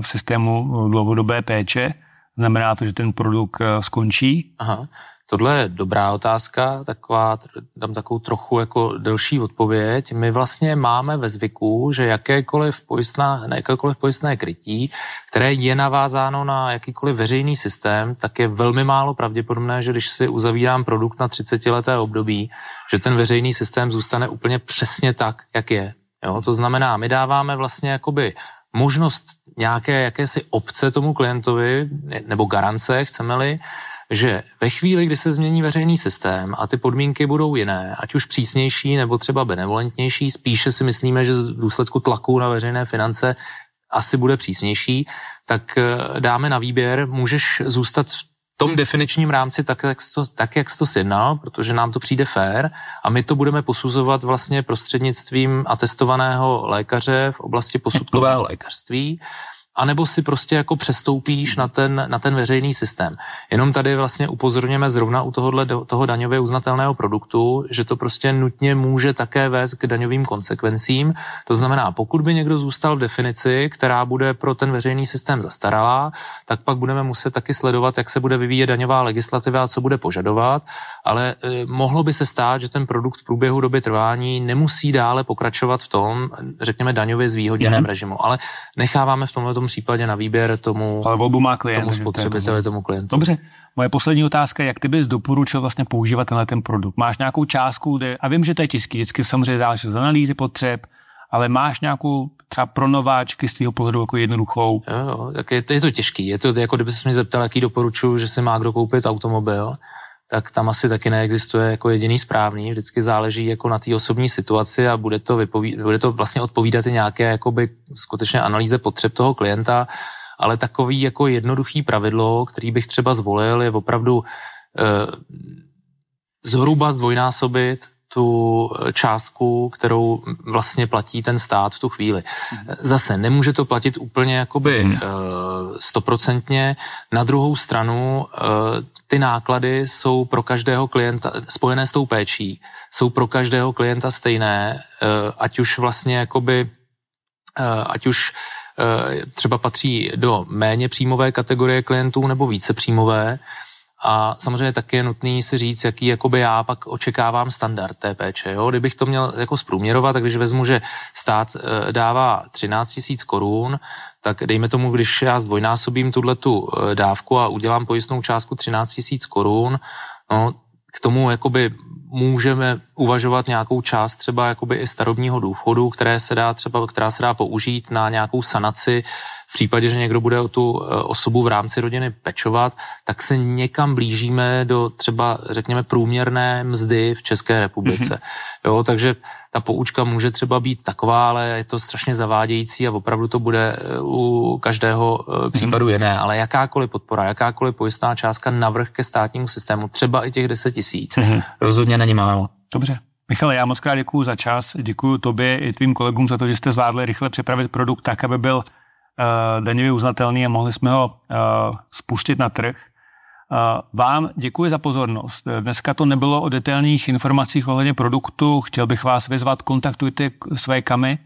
v systému dlouhodobé péče, znamená to, že ten produkt skončí? Aha. Tohle je dobrá otázka, taková, dám takovou trochu jako delší odpověď. My vlastně máme ve zvyku, že jakékoliv pojistná, jakékoliv pojistné krytí, které je navázáno na jakýkoliv veřejný systém, tak je velmi málo pravděpodobné, že když si uzavírám produkt na třicetileté období, že ten veřejný systém zůstane úplně přesně tak, jak je. Jo? To znamená, my dáváme vlastně jakoby možnost nějaké jakési opce tomu klientovi, nebo garance, chceme-li, že ve chvíli, kdy se změní veřejný systém a ty podmínky budou jiné, ať už přísnější nebo třeba benevolentnější, spíše si myslíme, že v důsledku tlaku na veřejné finance asi bude přísnější, tak dáme na výběr, můžeš zůstat v tom definičním rámci tak, jak jsi to, tak, jak jsi to sjednal, protože nám to přijde fair a my to budeme posuzovat vlastně prostřednictvím atestovaného lékaře v oblasti posudkového lékařství, anebo si prostě jako přestoupíš na ten, na ten veřejný systém. Jenom tady vlastně upozorněme zrovna u tohohle, toho daňově uznatelného produktu, že to prostě nutně může také vést k daňovým konsekvencím. To znamená, pokud by někdo zůstal v definici, která bude pro ten veřejný systém zastaralá, tak pak budeme muset taky sledovat, jak se bude vyvíjet daňová legislativa a co bude požadovat, ale eh, mohlo by se stát, že ten produkt v průběhu doby trvání nemusí dále pokračovat v tom, řekněme, daňově zvýhodněném režimu, ale necháváme v tomhle tom případě na výběr tomu, klient, tomu spotřebiteli, tomu klientu. Dobře, moje poslední otázka, jak ty bys doporučil vlastně používat tenhle ten produkt? Máš nějakou částku, kde, a vím, že to je tisíc, vždycky samozřejmě záleží z analýzy potřeb, ale máš nějakou třeba pro nováčky z tvého pohledu jako jednoduchou? Jo, jo, tak je, je to těžký, je to jako kdyby se mě zeptal, jaký doporučuji, že si má kdo koupit automobil, tak tam asi taky neexistuje jako jediný správný, vždycky záleží jako na té osobní situaci a bude to, vypoví- bude to vlastně odpovídat i nějaké jakoby skutečně analýze potřeb toho klienta, ale takový jako jednoduchý pravidlo, který bych třeba zvolil, je opravdu eh, zhruba zdvojnásobit tu částku, kterou vlastně platí ten stát v tu chvíli. Zase nemůže to platit úplně jakoby stoprocentně. Na druhou stranu ty náklady jsou pro každého klienta, spojené s tou péčí, jsou pro každého klienta stejné, ať už vlastně jakoby, ať už třeba patří do méně příjmové kategorie klientů nebo více příjmové. A samozřejmě taky je nutný si říct, jaký jakoby já pak očekávám standard té péče. Jo? Kdybych to měl jako zprůměrovat, tak když vezmu, že stát dává třináct tisíc korun, tak dejme tomu, když já zdvojnásobím tuhletu dávku a udělám pojistnou částku třináct tisíc korun, no, k tomu jakoby můžeme uvažovat nějakou část třeba jakoby i starobního důchodu, které se dá třeba, která se dá použít na nějakou sanaci. V případě, že někdo bude o tu osobu v rámci rodiny pečovat, tak se někam blížíme do třeba, řekněme, průměrné mzdy v České republice. Mm-hmm. Jo, takže ta poučka může třeba být taková, ale je to strašně zavádějící a opravdu to bude u každého případu jiné. Ale jakákoliv podpora, jakákoliv pojistná částka navrch ke státnímu systému, třeba i těch deset tisíc, mm-hmm. rozhodně není málo. Dobře. Michale, já moc krát děkuju za čas, děkuju tobě i tvým kolegům za to, že jste zvládli rychle připravit produkt tak, aby byl daňově uznatelný a mohli jsme ho uh, spustit na trh. Uh, vám děkuji za pozornost. Dneska to nebylo o detailních informacích ohledně produktu. Chtěl bych vás vyzvat, kontaktujte své kamy,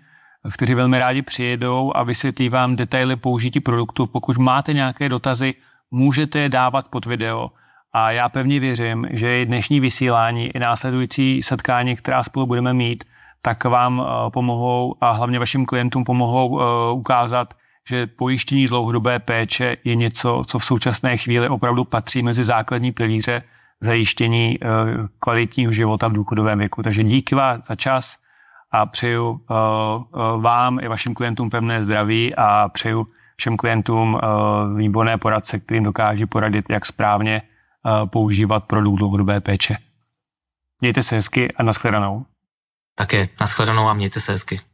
kteří velmi rádi přijedou a vysvětlí vám detaily použití produktu. Pokud máte nějaké dotazy, můžete je dávat pod video. A já pevně věřím, že i dnešní vysílání, i následující setkání, která spolu budeme mít, tak vám pomohou a hlavně vašim klientům pomohou uh, ukázat, že pojištění dlouhodobé péče je něco, co v současné chvíli opravdu patří mezi základní pilíře zajištění kvalitního života v důchodovém věku. Takže díky vám za čas a přeju vám i vašim klientům pevné zdraví a přeju všem klientům výborné poradce, kterým dokáží poradit, jak správně používat produkt dlouhodobé péče. Mějte se hezky a nashledanou. Také nashledanou a mějte se hezky.